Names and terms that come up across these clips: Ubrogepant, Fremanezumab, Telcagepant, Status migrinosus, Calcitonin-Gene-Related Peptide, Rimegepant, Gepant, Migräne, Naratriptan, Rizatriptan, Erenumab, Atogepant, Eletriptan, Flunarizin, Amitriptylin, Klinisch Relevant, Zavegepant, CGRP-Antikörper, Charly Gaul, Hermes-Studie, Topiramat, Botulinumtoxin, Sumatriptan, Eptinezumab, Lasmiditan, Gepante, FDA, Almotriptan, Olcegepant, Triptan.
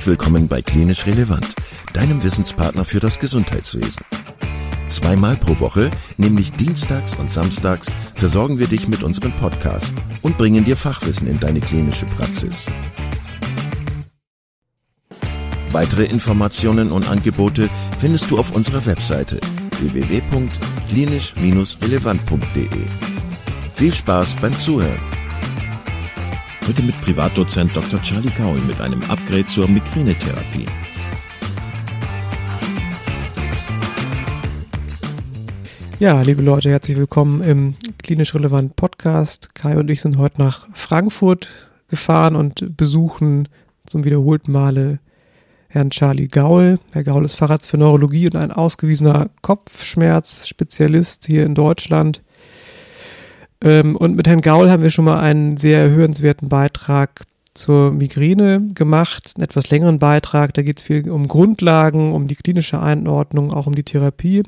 herzlich willkommen bei Klinisch Relevant, deinem Wissenspartner für das Gesundheitswesen. Zweimal pro Woche, nämlich dienstags und samstags, versorgen wir dich mit unserem Podcast und bringen dir Fachwissen in deine klinische Praxis. Weitere Informationen und Angebote findest du auf unserer Webseite www.klinisch-relevant.de. Viel Spaß beim Zuhören! Heute mit Privatdozent Dr. Charly Gaul mit einem Upgrade zur Migränetherapie. Ja, liebe Leute, herzlich willkommen im Klinisch Relevant Podcast. Kai und ich sind heute nach Frankfurt gefahren und besuchen zum wiederholten Male Herrn Charly Gaul. Herr Gaul ist Facharzt für Neurologie und ein ausgewiesener Kopfschmerzspezialist hier in Deutschland. Und mit Herrn Gaul haben wir schon mal einen sehr hörenswerten Beitrag zur Migräne gemacht, einen etwas längeren Beitrag. Da geht es viel um Grundlagen, um die klinische Einordnung, auch um die Therapie.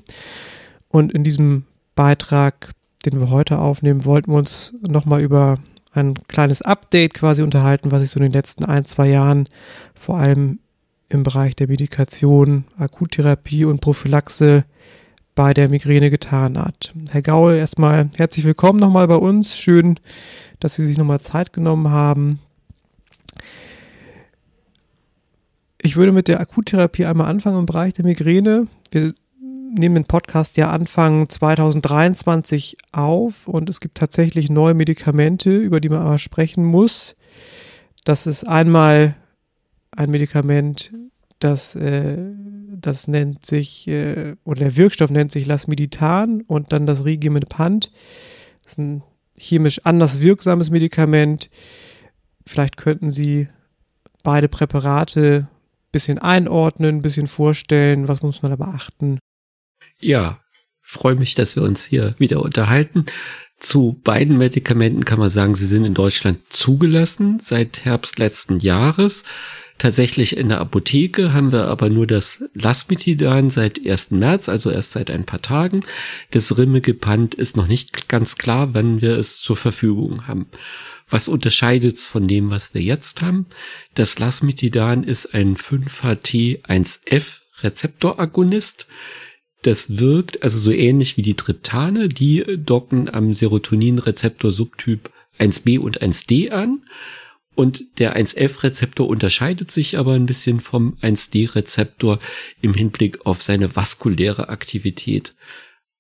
Und in diesem Beitrag, den wir heute aufnehmen, wollten wir uns nochmal über ein kleines Update quasi unterhalten, was sich so in den letzten 1-2 Jahren vor allem im Bereich der Medikation, Akuttherapie und Prophylaxe bei der Migräne getan hat. Herr Gaul, erstmal herzlich willkommen nochmal bei uns. Schön, dass Sie sich nochmal Zeit genommen haben. Ich würde mit der Akuttherapie einmal anfangen im Bereich der Migräne. Wir nehmen den Podcast ja Anfang 2023 auf und es gibt tatsächlich neue Medikamente, über die man aber sprechen muss. Das ist einmal ein Medikament, das nennt sich, oder der Wirkstoff nennt sich Lasmiditan und dann das Rimegepant. Das ist ein chemisch anders wirksames Medikament. Vielleicht könnten Sie beide Präparate ein bisschen einordnen, ein bisschen vorstellen. Was muss man da beachten? Ja, freue mich, dass wir uns hier wieder unterhalten. Zu beiden Medikamenten kann man sagen, sie sind in Deutschland zugelassen seit Herbst letzten Jahres. Tatsächlich in der Apotheke haben wir aber nur das Lasmiditan seit 1. März, also erst seit ein paar Tagen. Das Rimegepant ist noch nicht ganz klar, wann wir es zur Verfügung haben. Was unterscheidet es von dem, was wir jetzt haben? Das Lasmiditan ist ein 5HT1F Rezeptoragonist. Das wirkt also so ähnlich wie die Triptane, die docken am Serotoninrezeptor Subtyp 1b und 1d an. Und der 1f-Rezeptor unterscheidet sich aber ein bisschen vom 1d-Rezeptor im Hinblick auf seine vaskuläre Aktivität.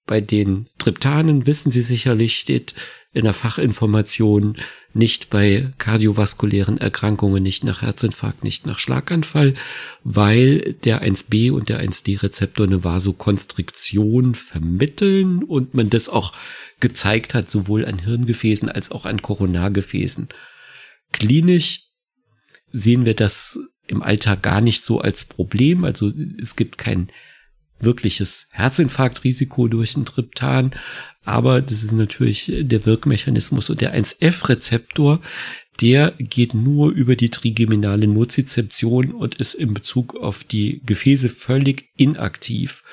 Bei den Triptanen, wissen Sie sicherlich, steht in der Fachinformation nicht bei kardiovaskulären Erkrankungen, nicht nach Herzinfarkt, nicht nach Schlaganfall, weil der 1b und der 1d-Rezeptor eine Vasokonstriktion vermitteln und man das auch gezeigt hat, sowohl an Hirngefäßen als auch an Koronargefäßen. Klinisch sehen wir das im Alltag gar nicht so als Problem, also es gibt kein wirkliches Herzinfarktrisiko durch ein Triptan, aber das ist natürlich der Wirkmechanismus und der 1F-Rezeptor, der geht nur über die trigeminale Nozizeption und ist in Bezug auf die Gefäße völlig inaktiv.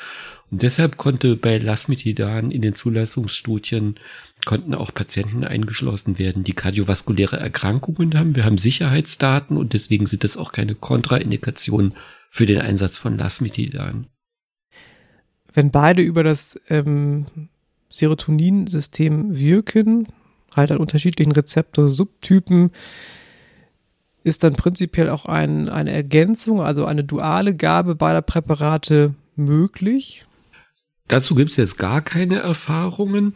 Und deshalb konnte bei Lasmiditan in den Zulassungsstudien konnten auch Patienten eingeschlossen werden, die kardiovaskuläre Erkrankungen haben. Wir haben Sicherheitsdaten und deswegen sind das auch keine Kontraindikationen für den Einsatz von Lasmiditan. Wenn beide über das Serotoninsystem wirken, halt an unterschiedlichen Rezeptor-Subtypen, ist dann prinzipiell auch eine Ergänzung, also eine duale Gabe beider Präparate möglich? Dazu gibt es jetzt gar keine Erfahrungen.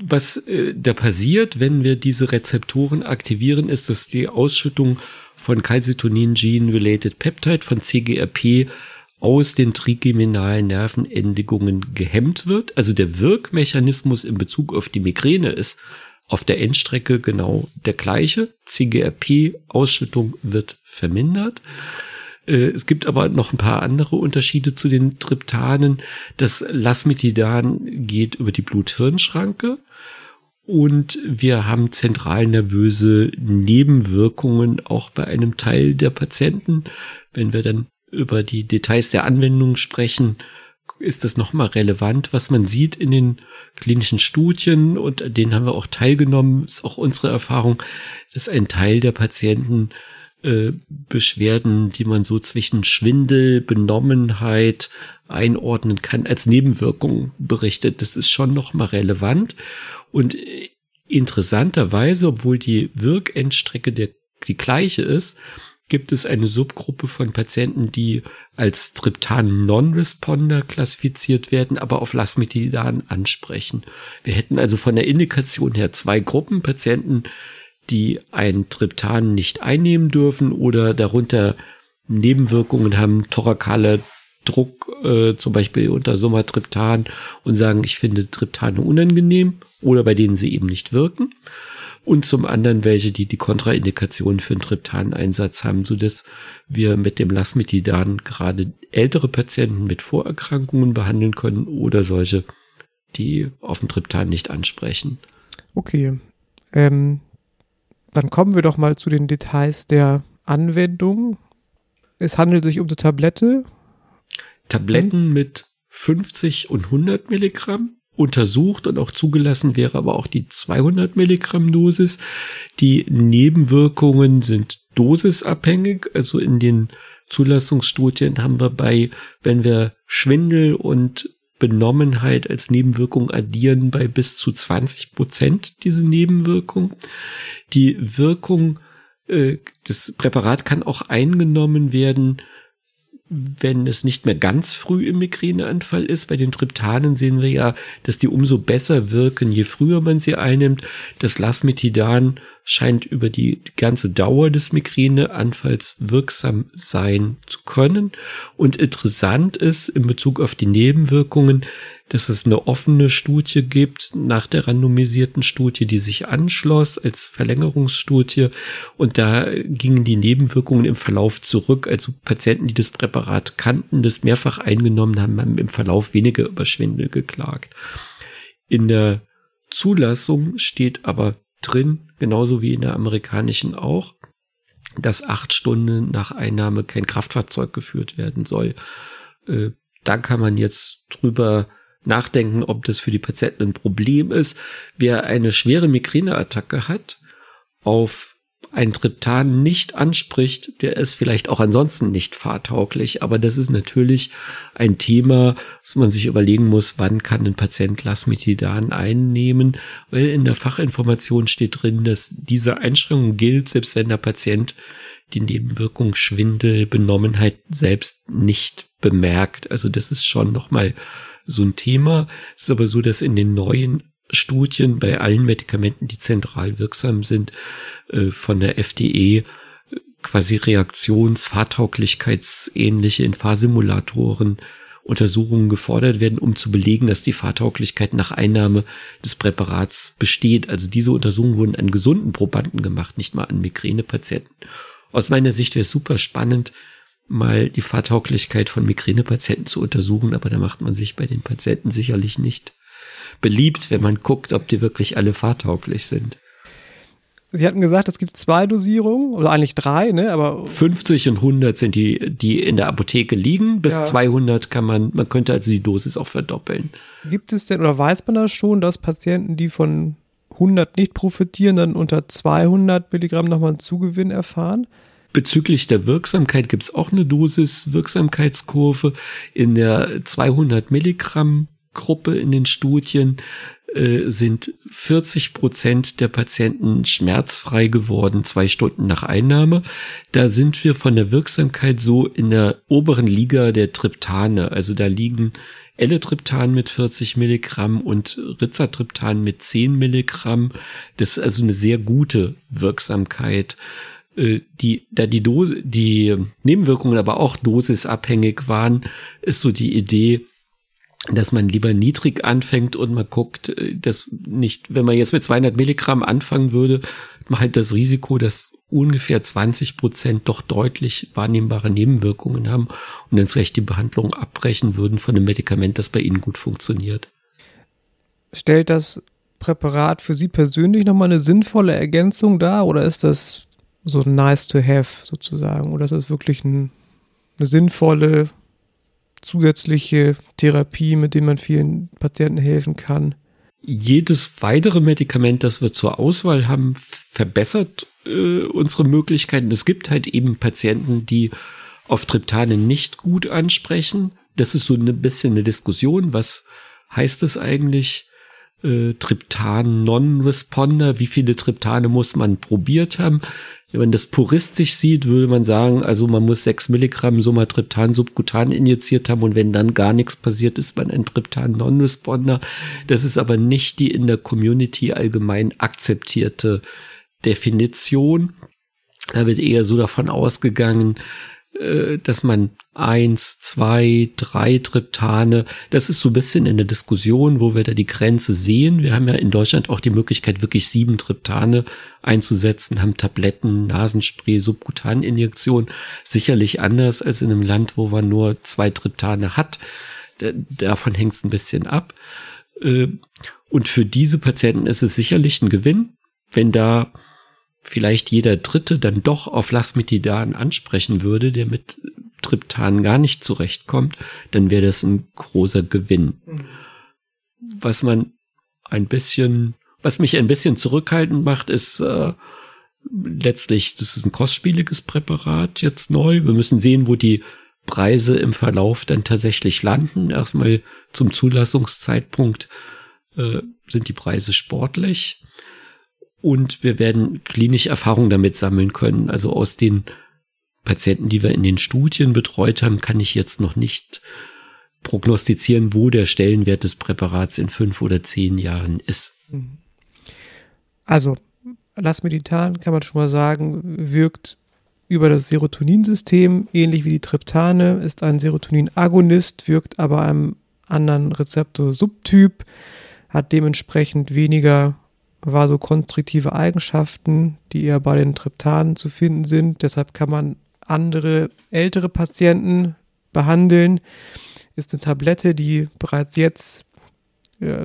Was da passiert, wenn wir diese Rezeptoren aktivieren, ist, dass die Ausschüttung von Calcitonin-Gene-Related Peptide, von CGRP, aus den trigeminalen Nervenendigungen gehemmt wird. Also der Wirkmechanismus in Bezug auf die Migräne ist auf der Endstrecke genau der gleiche. CGRP-Ausschüttung wird vermindert. Es gibt aber noch ein paar andere Unterschiede zu den Triptanen. Das Lasmiditan geht über die Blut-Hirn-Schranke und wir haben zentralnervöse Nebenwirkungen auch bei einem Teil der Patienten. Wenn wir dann über die Details der Anwendung sprechen, ist das nochmal relevant. Was man sieht in den klinischen Studien, und an denen haben wir auch teilgenommen, ist auch unsere Erfahrung, dass ein Teil der Patienten Beschwerden, die man so zwischen Schwindel, Benommenheit einordnen kann, als Nebenwirkung berichtet. Das ist schon nochmal relevant. Und interessanterweise, obwohl die Wirkendstrecke die gleiche ist, gibt es eine Subgruppe von Patienten, die als Triptan-Non-Responder klassifiziert werden, aber auf Lasmiditan ansprechen. Wir hätten also von der Indikation her zwei Gruppen: Patienten, die ein Triptan nicht einnehmen dürfen oder darunter Nebenwirkungen haben, thorakale Druck, zum Beispiel unter Sumatriptan, und sagen, ich finde Triptane unangenehm, oder bei denen sie eben nicht wirken. Und zum anderen welche, die Kontraindikationen für einen Triptaneinsatz haben, sodass wir mit dem Lasmiditan gerade ältere Patienten mit Vorerkrankungen behandeln können oder solche, die auf den Triptan nicht ansprechen. Okay, dann kommen wir doch mal zu den Details der Anwendung. Es handelt sich um eine Tablette. Tabletten mit 50 und 100 Milligramm. Untersucht und auch zugelassen wäre aber auch die 200 Milligramm Dosis. Die Nebenwirkungen sind dosisabhängig. Also in den Zulassungsstudien haben wir wenn wir Schwindel und Benommenheit als Nebenwirkung addieren, bei bis zu 20% diese Nebenwirkung. Die Wirkung, das Präparat kann auch eingenommen werden, wenn es nicht mehr ganz früh im Migräneanfall ist. Bei den Triptanen sehen wir ja, dass die umso besser wirken, je früher man sie einnimmt. Das Lasmiditan scheint über die ganze Dauer des Migräneanfalls wirksam sein zu können. Und interessant ist in Bezug auf die Nebenwirkungen, dass es eine offene Studie gibt nach der randomisierten Studie, die sich anschloss als Verlängerungsstudie, und da gingen die Nebenwirkungen im Verlauf zurück. Also Patienten, die das Präparat kannten, das mehrfach eingenommen haben, haben im Verlauf weniger über Schwindel geklagt. In der Zulassung steht aber drin, genauso wie in der amerikanischen auch, dass 8 Stunden nach Einnahme kein Kraftfahrzeug geführt werden soll. Da kann man jetzt drüber nachdenken, ob das für die Patienten ein Problem ist. Wer eine schwere Migräneattacke hat, auf ein Triptan nicht anspricht, der ist vielleicht auch ansonsten nicht fahrtauglich. Aber das ist natürlich ein Thema, dass man sich überlegen muss, wann kann ein Patient Lasmiditan einnehmen, weil in der Fachinformation steht drin, dass diese Einschränkung gilt, selbst wenn der Patient die Nebenwirkung Schwindel, Benommenheit selbst nicht bemerkt. Also das ist schon nochmal so ein Thema. Es ist aber so, dass in den neuen Studien bei allen Medikamenten, die zentral wirksam sind, von der FDA quasi reaktionsfahrtauglichkeitsähnliche in Fahrsimulatoren Untersuchungen gefordert werden, um zu belegen, dass die Fahrtauglichkeit nach Einnahme des Präparats besteht. Also diese Untersuchungen wurden an gesunden Probanden gemacht, nicht mal an Migränepatienten. Aus meiner Sicht wäre es super spannend, mal die Fahrtauglichkeit von Migränepatienten zu untersuchen, aber da macht man sich bei den Patienten sicherlich nicht beliebt, wenn man guckt, ob die wirklich alle fahrtauglich sind. Sie hatten gesagt, es gibt 2 Dosierungen, oder eigentlich 3, ne? Aber 50 und 100 sind die in der Apotheke liegen, bis 200 kann man könnte also die Dosis auch verdoppeln. Gibt es denn, oder weiß man das schon, dass Patienten, die von 100 nicht profitieren, dann unter 200 Milligramm nochmal einen Zugewinn erfahren? Bezüglich der Wirksamkeit gibt es auch eine Dosis-Wirksamkeitskurve. In der 200 Milligramm Gruppe in den Studien sind 40% der Patienten schmerzfrei geworden, 2 Stunden nach Einnahme. Da sind wir von der Wirksamkeit so in der oberen Liga der Triptane. Also da liegen Eletriptan mit 40 Milligramm und Rizatriptan mit 10 Milligramm. Das ist also eine sehr gute Wirksamkeit. Die Nebenwirkungen aber auch dosisabhängig waren, ist so die Idee, dass man lieber niedrig anfängt und man guckt, dass nicht, wenn man jetzt mit 200 Milligramm anfangen würde, man halt das Risiko, dass ungefähr 20% doch deutlich wahrnehmbare Nebenwirkungen haben und dann vielleicht die Behandlung abbrechen würden von einem Medikament, das bei ihnen gut funktioniert. Stellt das Präparat für Sie persönlich nochmal eine sinnvolle Ergänzung dar oder ist das so nice to have sozusagen, oder ist das wirklich eine sinnvolle zusätzliche Therapie, mit der man vielen Patienten helfen kann? Jedes weitere Medikament, das wir zur Auswahl haben, verbessert unsere Möglichkeiten. Es gibt halt eben Patienten, die auf Triptane nicht gut ansprechen. Das ist so ein bisschen eine Diskussion. Was heißt es eigentlich? Triptan-Non-Responder, wie viele Triptane muss man probiert haben? Wenn man das puristisch sieht, würde man sagen, also man muss 6 Milligramm Sumatriptan subkutan injiziert haben und wenn dann gar nichts passiert, ist man ein Triptan-Non-Responder. Das ist aber nicht die in der Community allgemein akzeptierte Definition. Da wird eher so davon ausgegangen, dass man 1, 2, 3 Triptane, das ist so ein bisschen in der Diskussion, wo wir da die Grenze sehen. Wir haben ja in Deutschland auch die Möglichkeit, wirklich 7 Triptane einzusetzen, haben Tabletten, Nasenspray, Subkutaninjektion, sicherlich anders als in einem Land, wo man nur 2 Triptane hat. Davon hängt es ein bisschen ab. Und für diese Patienten ist es sicherlich ein Gewinn, wenn da vielleicht jeder Dritte dann doch auf Lasmiditan ansprechen würde, der mit Triptan gar nicht zurechtkommt, dann wäre das ein großer Gewinn. Was mich ein bisschen zurückhaltend macht, ist letztlich, das ist ein kostspieliges Präparat jetzt neu. Wir müssen sehen, wo die Preise im Verlauf dann tatsächlich landen. Erstmal zum Zulassungszeitpunkt sind die Preise sportlich. Und wir werden klinische Erfahrung damit sammeln können. Also aus den Patienten, die wir in den Studien betreut haben, kann ich jetzt noch nicht prognostizieren, wo der Stellenwert des Präparats in 5 oder 10 Jahren ist. Also Lasmiditan, kann man schon mal sagen, wirkt über das Serotoninsystem, ähnlich wie die Triptane, ist ein Serotonin-Agonist, wirkt aber einem anderen Rezeptor-Subtyp, hat dementsprechend weniger vasokonstriktive Eigenschaften, die eher bei den Triptanen zu finden sind. Deshalb kann man andere ältere Patienten behandeln. Ist eine Tablette, die bereits jetzt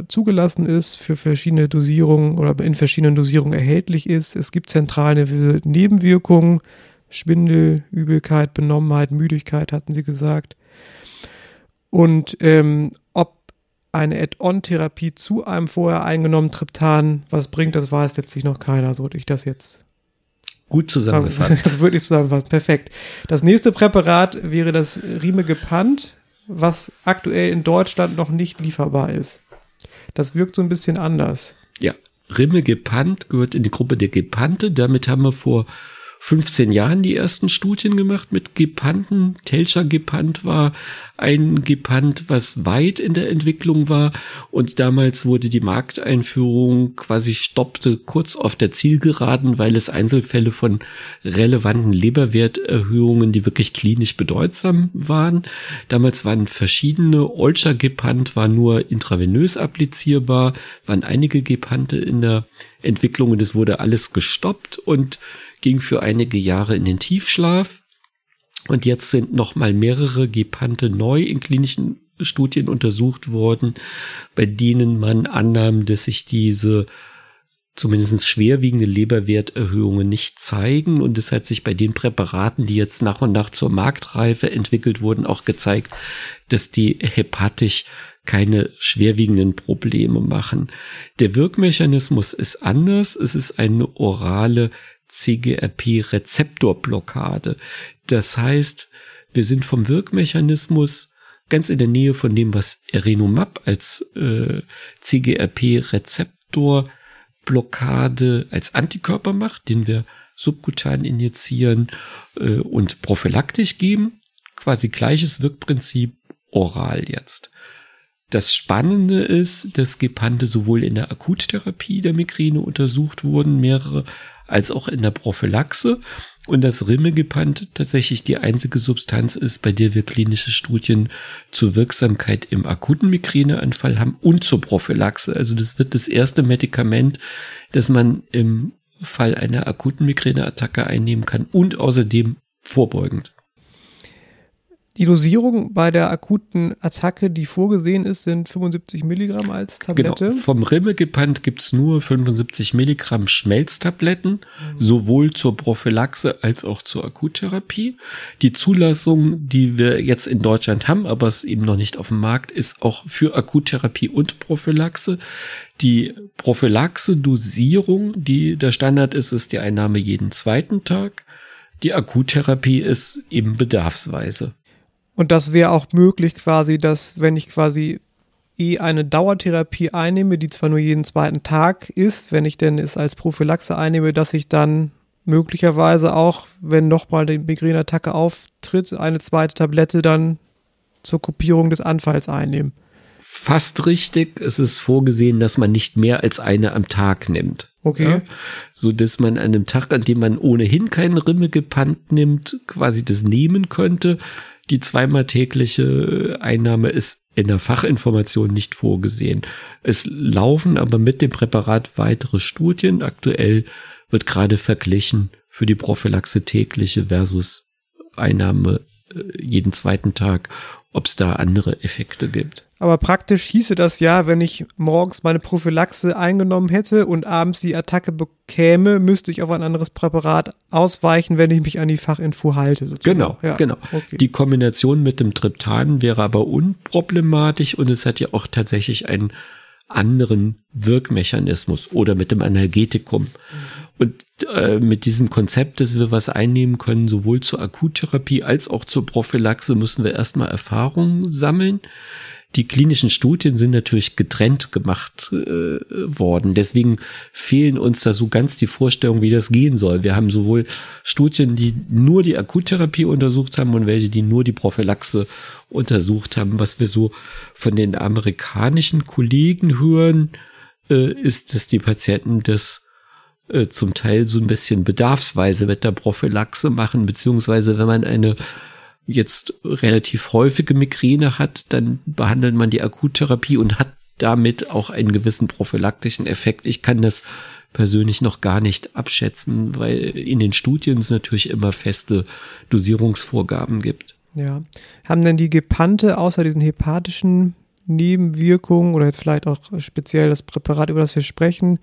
zugelassen ist, für verschiedene Dosierungen oder in verschiedenen Dosierungen erhältlich ist. Es gibt zentral nervöse Nebenwirkungen, Schwindel, Übelkeit, Benommenheit, Müdigkeit, hatten Sie gesagt. Und ob eine Add-on-Therapie zu einem vorher eingenommenen Triptan, was bringt, das weiß letztlich noch keiner, so würde ich das jetzt gut zusammengefasst. Das würde ich zusammenfassen, perfekt. Das nächste Präparat wäre das Rimegepant, was aktuell in Deutschland noch nicht lieferbar ist. Das wirkt so ein bisschen anders. Ja, Rimegepant gehört in die Gruppe der Gepante, damit haben wir vor 15 Jahren die ersten Studien gemacht mit Gepanten. Telcagepant war ein Gepant, was weit in der Entwicklung war und damals wurde die Markteinführung quasi stoppte kurz auf der Zielgeraden, weil es Einzelfälle von relevanten Leberwerterhöhungen, die wirklich klinisch bedeutsam waren. Damals waren verschiedene, Olcegepant war nur intravenös applizierbar, waren einige Gepante in der Entwicklung und es wurde alles gestoppt und ging für einige Jahre in den Tiefschlaf. Und jetzt sind noch mal mehrere Gepante neu in klinischen Studien untersucht worden, bei denen man annahm, dass sich diese zumindest schwerwiegende Leberwerterhöhungen nicht zeigen. Und es hat sich bei den Präparaten, die jetzt nach und nach zur Marktreife entwickelt wurden, auch gezeigt, dass die hepatisch keine schwerwiegenden Probleme machen. Der Wirkmechanismus ist anders. Es ist eine orale CGRP-Rezeptorblockade. Das heißt, wir sind vom Wirkmechanismus ganz in der Nähe von dem, was Erenumab als CGRP-Rezeptorblockade als Antikörper macht, den wir subkutan injizieren und prophylaktisch geben. Quasi gleiches Wirkprinzip oral jetzt. Das Spannende ist, dass Gepante sowohl in der Akuttherapie der Migräne untersucht wurden, mehrere, als auch in der Prophylaxe und das Rimegepant tatsächlich die einzige Substanz ist, bei der wir klinische Studien zur Wirksamkeit im akuten Migräneanfall haben und zur Prophylaxe. Also das wird das erste Medikament, das man im Fall einer akuten Migräneattacke einnehmen kann und außerdem vorbeugend. Die Dosierung bei der akuten Attacke, die vorgesehen ist, sind 75 Milligramm als Tablette. Genau. Vom Rimegepant gibt es nur 75 Milligramm Schmelztabletten, sowohl zur Prophylaxe als auch zur Akuttherapie. Die Zulassung, die wir jetzt in Deutschland haben, aber es eben noch nicht auf dem Markt, ist auch für Akuttherapie und Prophylaxe. Die Prophylaxe-Dosierung, die der Standard ist, ist die Einnahme jeden zweiten Tag. Die Akuttherapie ist eben bedarfsweise. Und das wäre auch möglich quasi, dass wenn ich quasi eine Dauertherapie einnehme, die zwar nur jeden zweiten Tag ist, wenn ich denn es als Prophylaxe einnehme, dass ich dann möglicherweise auch, wenn nochmal die Migräneattacke auftritt, eine zweite Tablette dann zur Kopierung des Anfalls einnehme. Fast richtig. Es ist vorgesehen, dass man nicht mehr als eine am Tag nimmt. Okay. Ja? So dass man an einem Tag, an dem man ohnehin keinen Rimegepant nimmt, quasi das nehmen könnte. Die zweimal tägliche Einnahme ist in der Fachinformation nicht vorgesehen. Es laufen aber mit dem Präparat weitere Studien. Aktuell wird gerade verglichen für die Prophylaxe tägliche versus Einnahme jeden zweiten Tag, ob es da andere Effekte gibt. Aber praktisch hieße das ja, wenn ich morgens meine Prophylaxe eingenommen hätte und abends die Attacke bekäme, müsste ich auf ein anderes Präparat ausweichen, wenn ich mich an die Fachinfo halte. Sozusagen. Genau, ja, genau. Okay. Die Kombination mit dem Triptan wäre aber unproblematisch und es hat ja auch tatsächlich einen anderen Wirkmechanismus oder mit dem Analgetikum. Und mit diesem Konzept, dass wir was einnehmen können, sowohl zur Akuttherapie als auch zur Prophylaxe, müssen wir erstmal Erfahrungen sammeln. Die klinischen Studien sind natürlich getrennt gemacht worden. Deswegen fehlen uns da so ganz die Vorstellungen, wie das gehen soll. Wir haben sowohl Studien, die nur die Akuttherapie untersucht haben und welche, die nur die Prophylaxe untersucht haben. Was wir so von den amerikanischen Kollegen hören, ist, dass die Patienten das zum Teil so ein bisschen bedarfsweise mit der Prophylaxe machen, beziehungsweise wenn man eine jetzt relativ häufige Migräne hat, dann behandelt man die Akuttherapie und hat damit auch einen gewissen prophylaktischen Effekt. Ich kann das persönlich noch gar nicht abschätzen, weil in den Studien es natürlich immer feste Dosierungsvorgaben gibt. Ja. Haben denn die Gepante außer diesen hepatischen Nebenwirkungen oder jetzt vielleicht auch speziell das Präparat, über das wir sprechen,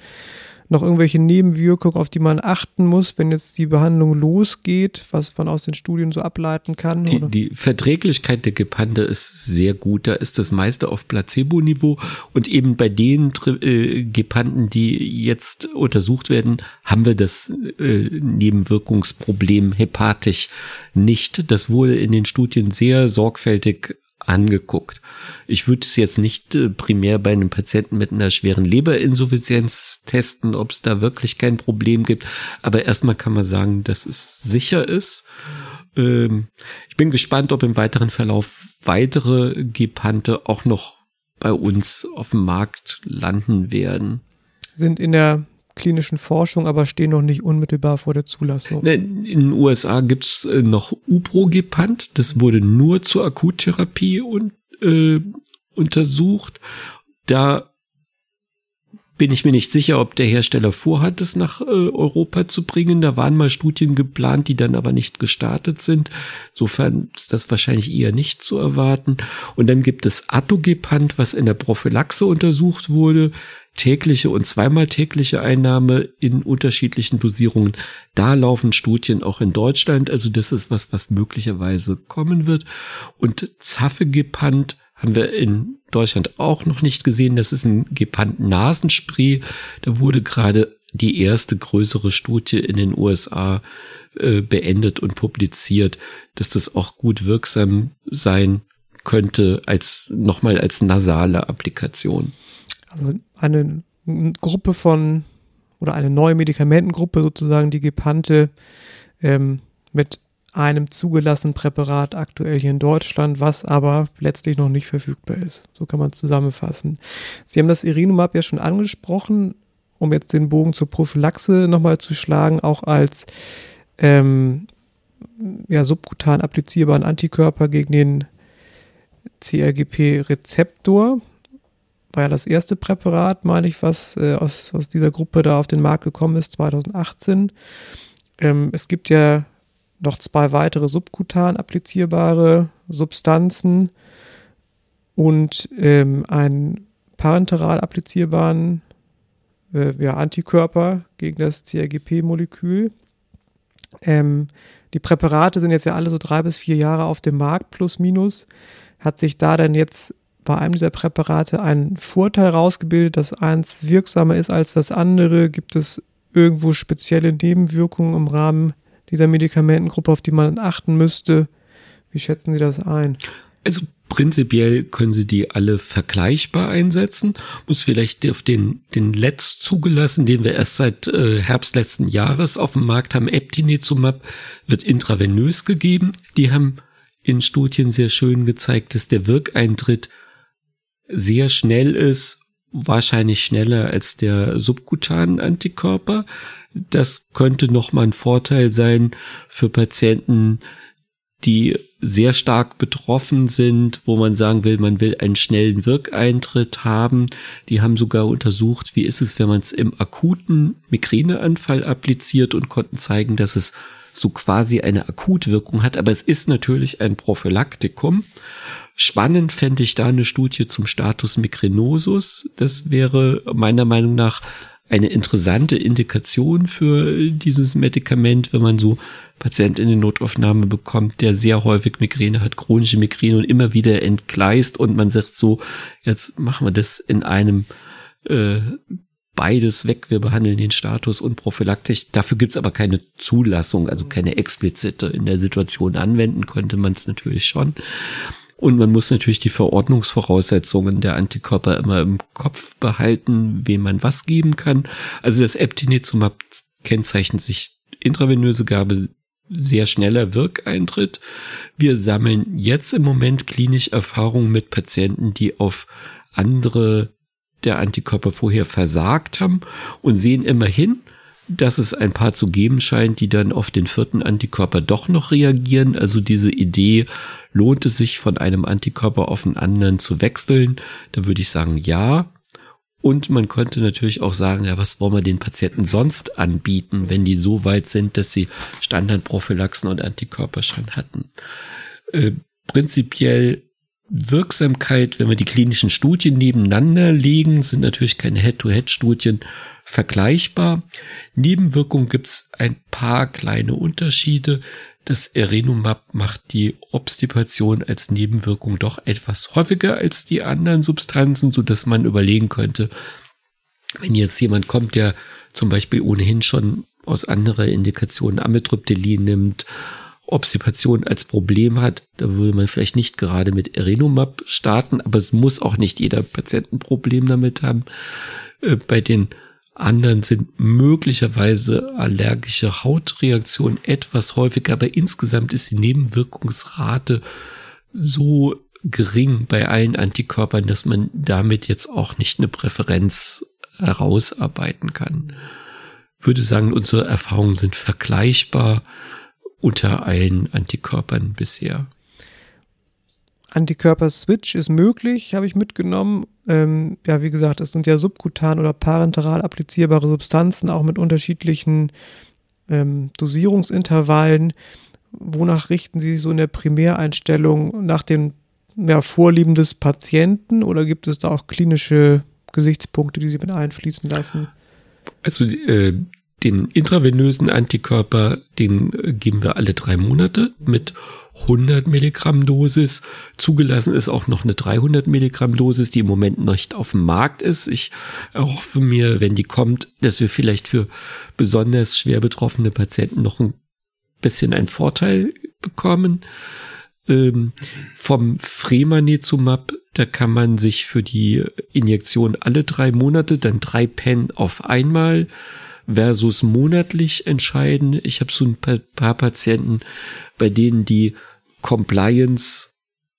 noch irgendwelche Nebenwirkungen, auf die man achten muss, wenn jetzt die Behandlung losgeht, was man aus den Studien so ableiten kann? Oder? Die Verträglichkeit der Gepante ist sehr gut. Da ist das meiste auf Placebo-Niveau. Und eben bei den Gepanten, die jetzt untersucht werden, haben wir das Nebenwirkungsproblem hepatisch nicht. Das wurde in den Studien sehr sorgfältig angeguckt. Ich würde es jetzt nicht primär bei einem Patienten mit einer schweren Leberinsuffizienz testen, ob es da wirklich kein Problem gibt. Aber erstmal kann man sagen, dass es sicher ist. Ich bin gespannt, ob im weiteren Verlauf weitere Gepante auch noch bei uns auf dem Markt landen werden. Sind in der klinischen Forschung, aber stehen noch nicht unmittelbar vor der Zulassung. In den USA gibt es noch Ubrogepant. Das wurde nur zur Akuttherapie untersucht. Da bin ich mir nicht sicher, ob der Hersteller vorhat, es nach Europa zu bringen. Da waren mal Studien geplant, die dann aber nicht gestartet sind. Insofern ist das wahrscheinlich eher nicht zu erwarten. Und dann gibt es Atogepant, was in der Prophylaxe untersucht wurde. Tägliche und zweimal tägliche Einnahme in unterschiedlichen Dosierungen. Da laufen Studien auch in Deutschland. Also das ist was möglicherweise kommen wird. Und Zavegepant haben wir in Deutschland auch noch nicht gesehen. Das ist ein Gepant-Nasenspray. Da wurde gerade die erste größere Studie in den USA beendet und publiziert, dass das auch gut wirksam sein könnte als nasale Applikation. Also eine Gruppe oder eine neue Medikamentengruppe sozusagen, die Gepante mit einem zugelassenen Präparat aktuell hier in Deutschland, was aber letztlich noch nicht verfügbar ist. So kann man es zusammenfassen. Sie haben das Erenumab ja schon angesprochen, um jetzt den Bogen zur Prophylaxe nochmal zu schlagen, auch als subkutan applizierbaren Antikörper gegen den CGRP-Rezeptor. War ja das erste Präparat, meine ich, was aus dieser Gruppe da auf den Markt gekommen ist, 2018. Es gibt ja noch 2 weitere subkutan applizierbare Substanzen und einen parenteral applizierbaren Antikörper gegen das CRGP-Molekül. Die Präparate sind jetzt ja alle so 3 bis 4 Jahre auf dem Markt, plus minus. Hat sich da dann jetzt bei einem dieser Präparate ein Vorteil rausgebildet, dass eins wirksamer ist als das andere? Gibt es irgendwo spezielle Nebenwirkungen im Rahmen dieser Medikamentengruppe, auf die man achten müsste? Wie schätzen Sie das ein? Also prinzipiell können Sie die alle vergleichbar einsetzen. Muss vielleicht auf den letzt zugelassen, den wir erst seit Herbst letzten Jahres auf dem Markt haben, Eptinezumab, wird intravenös gegeben. Die haben in Studien sehr schön gezeigt, dass der Wirkeintritt sehr schnell ist, wahrscheinlich schneller als der subkutanen Antikörper. Das könnte nochmal ein Vorteil sein für Patienten, die sehr stark betroffen sind, wo man sagen will, man will einen schnellen Wirkeintritt haben. Die haben sogar untersucht, wie ist es, wenn man es im akuten Migräneanfall appliziert, und konnten zeigen, dass es so quasi eine Akutwirkung hat. Aber es ist natürlich ein Prophylaktikum. Spannend fände ich da eine Studie zum Status migrinosus. Das wäre meiner Meinung nach eine interessante Indikation für dieses Medikament, wenn man so Patienten in die Notaufnahme bekommt, der sehr häufig Migräne hat, chronische Migräne, und immer wieder entgleist, und man sagt so, jetzt machen wir das in einem beides weg, wir behandeln den Status und prophylaktisch. Dafür gibt's aber keine Zulassung, also keine explizite. In der Situation anwenden könnte man es natürlich schon. Und man muss natürlich die Verordnungsvoraussetzungen der Antikörper immer im Kopf behalten, wem man was geben kann. Also das Eptinezumab kennzeichnet sich intravenöse Gabe, sehr schneller Wirkeintritt. Wir sammeln jetzt im Moment klinisch Erfahrungen mit Patienten, die auf andere der Antikörper vorher versagt haben, und sehen immerhin, dass es ein paar zu geben scheint, die dann auf den 4. Antikörper doch noch reagieren. Also diese Idee, lohnt es sich, von einem Antikörper auf einen anderen zu wechseln? Da würde ich sagen, ja. Und man könnte natürlich auch sagen, ja, was wollen wir den Patienten sonst anbieten, wenn die so weit sind, dass sie Standardprophylaxen und Antikörper schon hatten. Prinzipiell Wirksamkeit, wenn wir die klinischen Studien nebeneinander legen, sind natürlich keine Head-to-Head-Studien vergleichbar. Nebenwirkungen gibt's ein paar kleine Unterschiede. Das Erenumab macht die Obstipation als Nebenwirkung doch etwas häufiger als die anderen Substanzen, so dass man überlegen könnte, wenn jetzt jemand kommt, der zum Beispiel ohnehin schon aus anderer Indikation Amitriptylin nimmt, Obstipation als Problem hat, da würde man vielleicht nicht gerade mit Erenumab starten, aber es muss auch nicht jeder Patient ein Problem damit haben. Bei den anderen sind möglicherweise allergische Hautreaktionen etwas häufiger, aber insgesamt ist die Nebenwirkungsrate so gering bei allen Antikörpern, dass man damit jetzt auch nicht eine Präferenz herausarbeiten kann. Ich würde sagen, unsere Erfahrungen sind vergleichbar unter allen Antikörpern bisher. Antikörper-Switch ist möglich, habe ich mitgenommen. Wie gesagt, es sind ja subkutan oder parenteral applizierbare Substanzen, auch mit unterschiedlichen Dosierungsintervallen. Wonach richten Sie sich so in der Primäreinstellung? Nach den Vorlieben des Patienten, oder gibt es da auch klinische Gesichtspunkte, die Sie mit einfließen lassen? Also den intravenösen Antikörper, den geben wir alle 3 Monate mit 100 Milligramm Dosis. Zugelassen ist auch noch eine 300 Milligramm Dosis, die im Moment noch nicht auf dem Markt ist. Ich erhoffe mir, wenn die kommt, dass wir vielleicht für besonders schwer betroffene Patienten noch ein bisschen einen Vorteil bekommen. Vom Fremanezumab, da kann man sich für die Injektion alle 3 Monate, dann 3 Pen auf einmal versus monatlich entscheiden. Ich habe so ein paar Patienten, bei denen die Compliance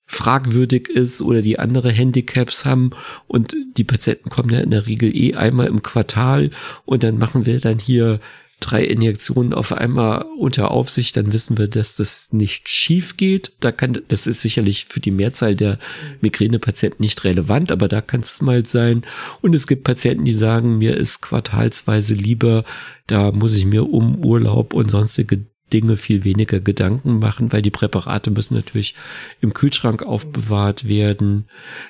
fragwürdig ist oder die andere Handicaps haben, und die Patienten kommen ja in der Regel einmal im Quartal, und dann machen wir dann hier 3 Injektionen auf einmal unter Aufsicht, dann wissen wir, dass das nicht schief geht. Das ist sicherlich für die Mehrzahl der Migränepatienten nicht relevant, aber da kann es mal sein. Und es gibt Patienten, die sagen, mir ist quartalsweise lieber, da muss ich mir um Urlaub und sonstige Dinge viel weniger Gedanken machen, weil die Präparate müssen natürlich im Kühlschrank aufbewahrt werden.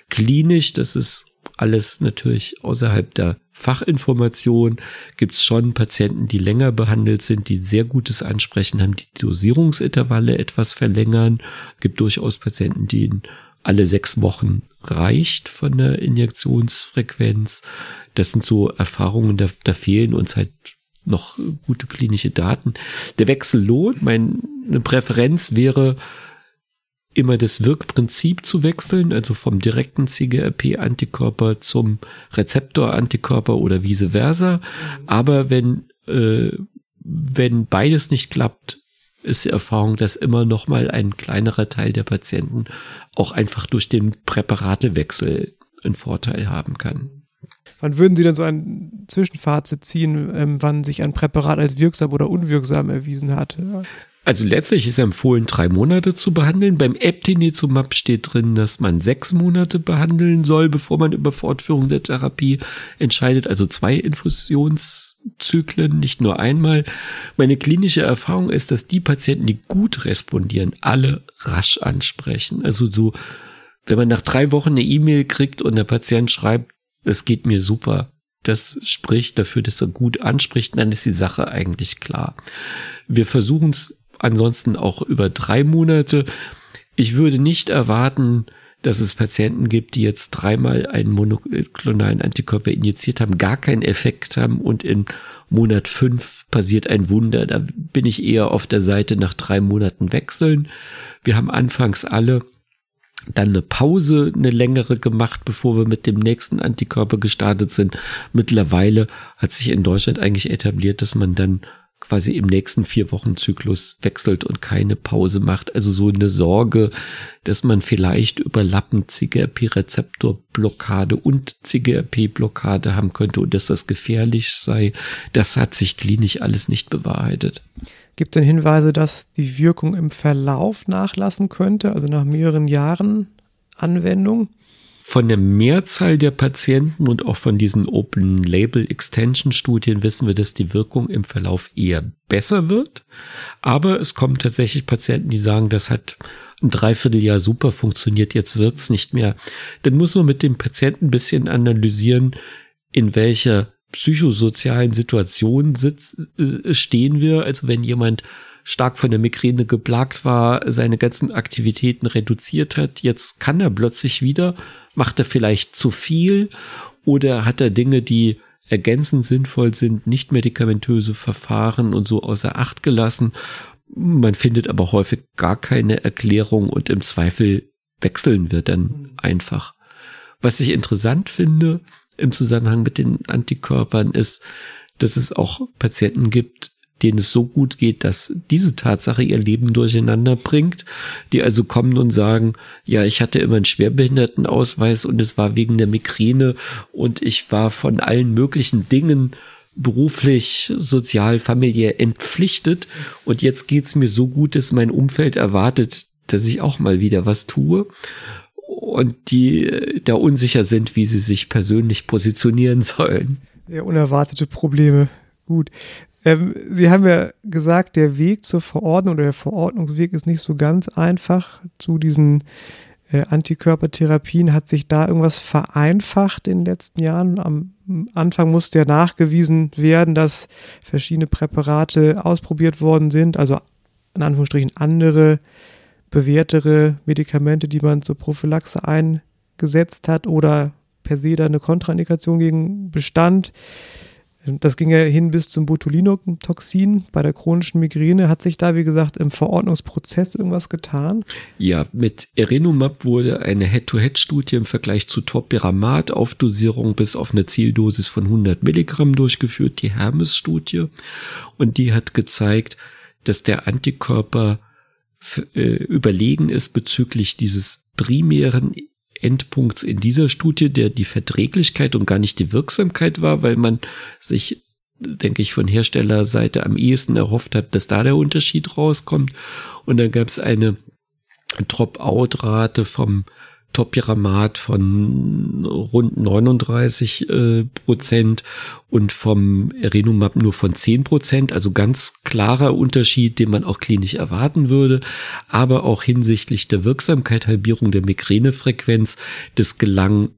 Klinisch, das ist alles natürlich außerhalb der Fachinformation, gibt es schon Patienten, die länger behandelt sind, die sehr gutes Ansprechen haben, die Dosierungsintervalle etwas verlängern. Es gibt durchaus Patienten, denen alle 6 Wochen reicht von der Injektionsfrequenz. Das sind so Erfahrungen, da fehlen uns halt noch gute klinische Daten. Der Wechsel lohnt. Meine Präferenz wäre, immer das Wirkprinzip zu wechseln, also vom direkten CGRP-Antikörper zum Rezeptor-Antikörper oder vice versa. Aber wenn beides nicht klappt, ist die Erfahrung, dass immer noch mal ein kleinerer Teil der Patienten auch einfach durch den Präparatewechsel einen Vorteil haben kann. Wann würden Sie denn so ein Zwischenfazit ziehen, wann sich ein Präparat als wirksam oder unwirksam erwiesen hat? Ja. Also letztlich ist empfohlen, 3 Monate zu behandeln. Beim Eptinezumab steht drin, dass man 6 Monate behandeln soll, bevor man über Fortführung der Therapie entscheidet. Also 2 Infusionszyklen, nicht nur einmal. Meine klinische Erfahrung ist, dass die Patienten, die gut respondieren, alle rasch ansprechen. Also so, wenn man nach 3 Wochen eine E-Mail kriegt und der Patient schreibt, es geht mir super. Das spricht dafür, dass er gut anspricht, dann ist die Sache eigentlich klar. Wir versuchen es ansonsten auch über 3 Monate. Ich würde nicht erwarten, dass es Patienten gibt, die jetzt 3-mal einen monoklonalen Antikörper injiziert haben, gar keinen Effekt haben und in Monat 5 passiert ein Wunder. Da bin ich eher auf der Seite, nach 3 Monaten wechseln. Wir haben anfangs alle dann eine Pause, eine längere gemacht, bevor wir mit dem nächsten Antikörper gestartet sind. Mittlerweile hat sich in Deutschland eigentlich etabliert, dass man dann quasi im nächsten 4-Wochen-Zyklus wechselt und keine Pause macht. Also so eine Sorge, dass man vielleicht überlappend CGRP-Rezeptorblockade und CGRP-Blockade haben könnte und dass das gefährlich sei, das hat sich klinisch alles nicht bewahrheitet. Gibt es denn Hinweise, dass die Wirkung im Verlauf nachlassen könnte, also nach mehreren Jahren Anwendung? Von der Mehrzahl der Patienten und auch von diesen Open-Label-Extension-Studien wissen wir, dass die Wirkung im Verlauf eher besser wird. Aber es kommen tatsächlich Patienten, die sagen, das hat ein Dreivierteljahr super funktioniert, jetzt wirkt es nicht mehr. Dann muss man mit dem Patienten ein bisschen analysieren, in welcher psychosozialen Situationen stehen wir. Also wenn jemand stark von der Migräne geplagt war, seine ganzen Aktivitäten reduziert hat, jetzt kann er plötzlich wieder, macht er vielleicht zu viel oder hat er Dinge, die ergänzend sinnvoll sind, nicht medikamentöse Verfahren und so außer Acht gelassen. Man findet aber häufig gar keine Erklärung und im Zweifel wechseln wir dann einfach. Was ich interessant finde, im Zusammenhang mit den Antikörpern ist, dass es auch Patienten gibt, denen es so gut geht, dass diese Tatsache ihr Leben durcheinander bringt, die also kommen und sagen, ja, ich hatte immer einen Schwerbehindertenausweis und es war wegen der Migräne und ich war von allen möglichen Dingen beruflich, sozial, familiär entpflichtet und jetzt geht's mir so gut, dass mein Umfeld erwartet, dass ich auch mal wieder was tue. Und die da unsicher sind, wie sie sich persönlich positionieren sollen. Ja, unerwartete Probleme. Gut. Sie haben ja gesagt, der Weg zur Verordnung oder der Verordnungsweg ist nicht so ganz einfach zu diesen Antikörpertherapien. Hat sich da irgendwas vereinfacht in den letzten Jahren? Am Anfang musste ja nachgewiesen werden, dass verschiedene Präparate ausprobiert worden sind, also in Anführungsstrichen andere bewährtere Medikamente, die man zur Prophylaxe eingesetzt hat oder per se da eine Kontraindikation gegen bestand. Das ging ja hin bis zum Botulinumtoxin bei der chronischen Migräne. Hat sich da, wie gesagt, im Verordnungsprozess irgendwas getan? Ja, mit Erenumab wurde eine Head-to-Head-Studie im Vergleich zu Topiramat auf Dosierung bis auf eine Zieldosis von 100 Milligramm durchgeführt, die Hermes-Studie. Und die hat gezeigt, dass der Antikörper überlegen ist bezüglich dieses primären Endpunkts in dieser Studie, der die Verträglichkeit und gar nicht die Wirksamkeit war, weil man sich, denke ich, von Herstellerseite am ehesten erhofft hat, dass da der Unterschied rauskommt. Und dann gab es eine Dropout-Rate vom Topiramat von rund 39% und vom Erenumab nur von 10%. Also ganz klarer Unterschied, den man auch klinisch erwarten würde. Aber auch hinsichtlich der Wirksamkeit, Halbierung der Migränefrequenz, das gelang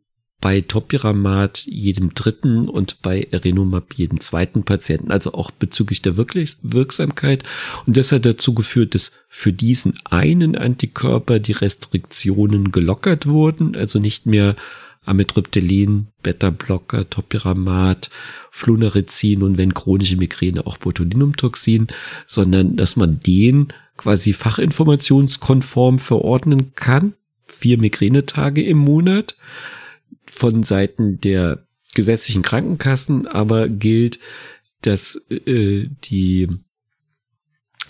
bei Topiramat jedem dritten und bei Erenumab jedem zweiten Patienten, also auch bezüglich der Wirksamkeit. Und das hat dazu geführt, dass für diesen einen Antikörper die Restriktionen gelockert wurden, also nicht mehr Amitriptylin, Beta-Blocker, Topiramat, Flunarizin und wenn chronische Migräne auch Botulinumtoxin, sondern dass man den quasi fachinformationskonform verordnen kann, 4 Migränetage im Monat, von Seiten der gesetzlichen Krankenkassen, aber gilt, dass die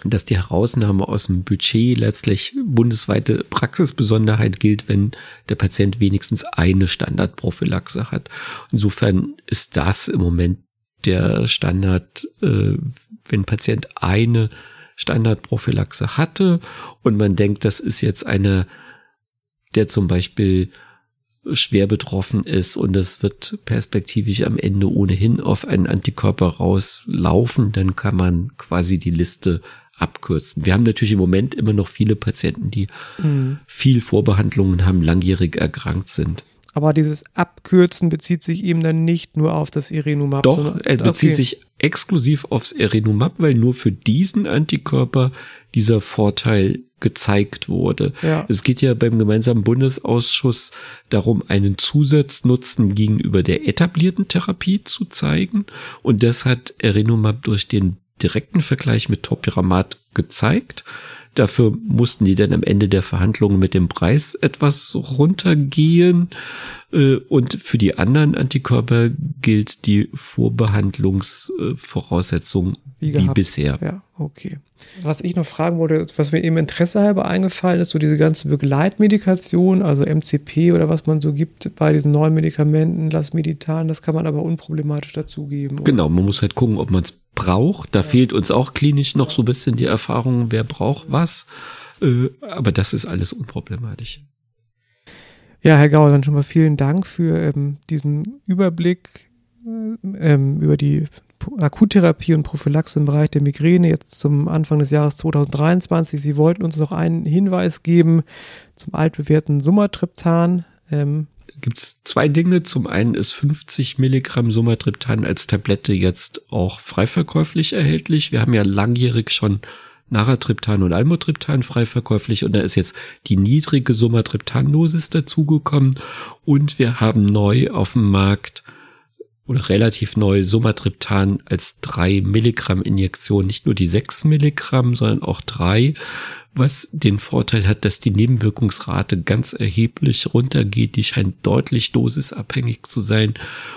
Herausnahme aus dem Budget letztlich bundesweite Praxisbesonderheit gilt, wenn der Patient wenigstens eine Standardprophylaxe hat. Insofern ist das im Moment der Standard, wenn Patient eine Standardprophylaxe hatte und man denkt, das ist jetzt einer, der zum Beispiel schwer betroffen ist und das wird perspektivisch am Ende ohnehin auf einen Antikörper rauslaufen, dann kann man quasi die Liste abkürzen. Wir haben natürlich im Moment immer noch viele Patienten, die viel Vorbehandlungen haben, langjährig erkrankt sind. Aber dieses Abkürzen bezieht sich eben dann nicht nur auf das Erenumab. Doch, er bezieht sich exklusiv aufs Erenumab, weil nur für diesen Antikörper dieser Vorteil gezeigt wurde. Ja. Es geht ja beim gemeinsamen Bundesausschuss darum, einen Zusatznutzen gegenüber der etablierten Therapie zu zeigen. Und das hat Erenumab durch den direkten Vergleich mit Topiramat gezeigt. Dafür mussten die dann am Ende der Verhandlungen mit dem Preis etwas runtergehen. Und für die anderen Antikörper gilt die Vorbehandlungsvoraussetzung wie bisher. Ja, okay. Was ich noch fragen wollte, was mir eben interessehalber eingefallen ist, so diese ganze Begleitmedikation, also MCP oder was man so gibt bei diesen neuen Medikamenten, Lasmiditan, das kann man aber unproblematisch dazugeben. Genau, man muss halt gucken, ob man es braucht. Da fehlt uns auch klinisch noch so ein bisschen die Erfahrung, wer braucht was. Aber das ist alles unproblematisch. Ja, Herr Gaul, dann schon mal vielen Dank für diesen Überblick über die Akuttherapie und Prophylaxe im Bereich der Migräne jetzt zum Anfang des Jahres 2023. Sie wollten uns noch einen Hinweis geben zum altbewährten Sumatriptan. Da gibt es 2 Dinge. Zum einen ist 50 Milligramm Sumatriptan als Tablette jetzt auch frei verkäuflich erhältlich. Wir haben ja langjährig schon Naratriptan und Almotriptan frei verkäuflich und da ist jetzt die niedrige Sumatriptan-Dosis dazugekommen und wir haben neu auf dem Markt oder relativ neu Sumatriptan als 3 Milligramm Injektion, nicht nur die 6 Milligramm, sondern auch 3, was den Vorteil hat, dass die Nebenwirkungsrate ganz erheblich runtergeht, die scheint deutlich dosisabhängig zu sein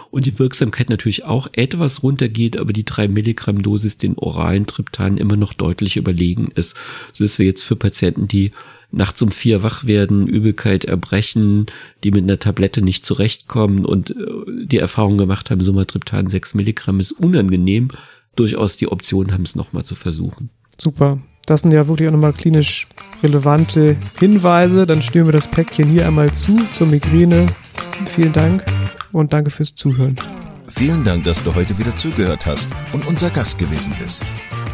und die Wirksamkeit natürlich auch etwas runtergeht, aber die 3 Milligramm Dosis den oralen Triptan immer noch deutlich überlegen ist, sodass wir jetzt für Patienten, die nachts um 4 wach werden, Übelkeit, Erbrechen, die mit einer Tablette nicht zurechtkommen und die Erfahrung gemacht haben, Sumatriptan 6 Milligramm ist unangenehm, durchaus die Option haben, es nochmal zu versuchen. Super, das sind ja wirklich auch nochmal klinisch relevante Hinweise. Dann stellen wir das Päckchen hier einmal zu, zur Migräne. Vielen Dank und danke fürs Zuhören. Vielen Dank, dass du heute wieder zugehört hast und unser Gast gewesen bist.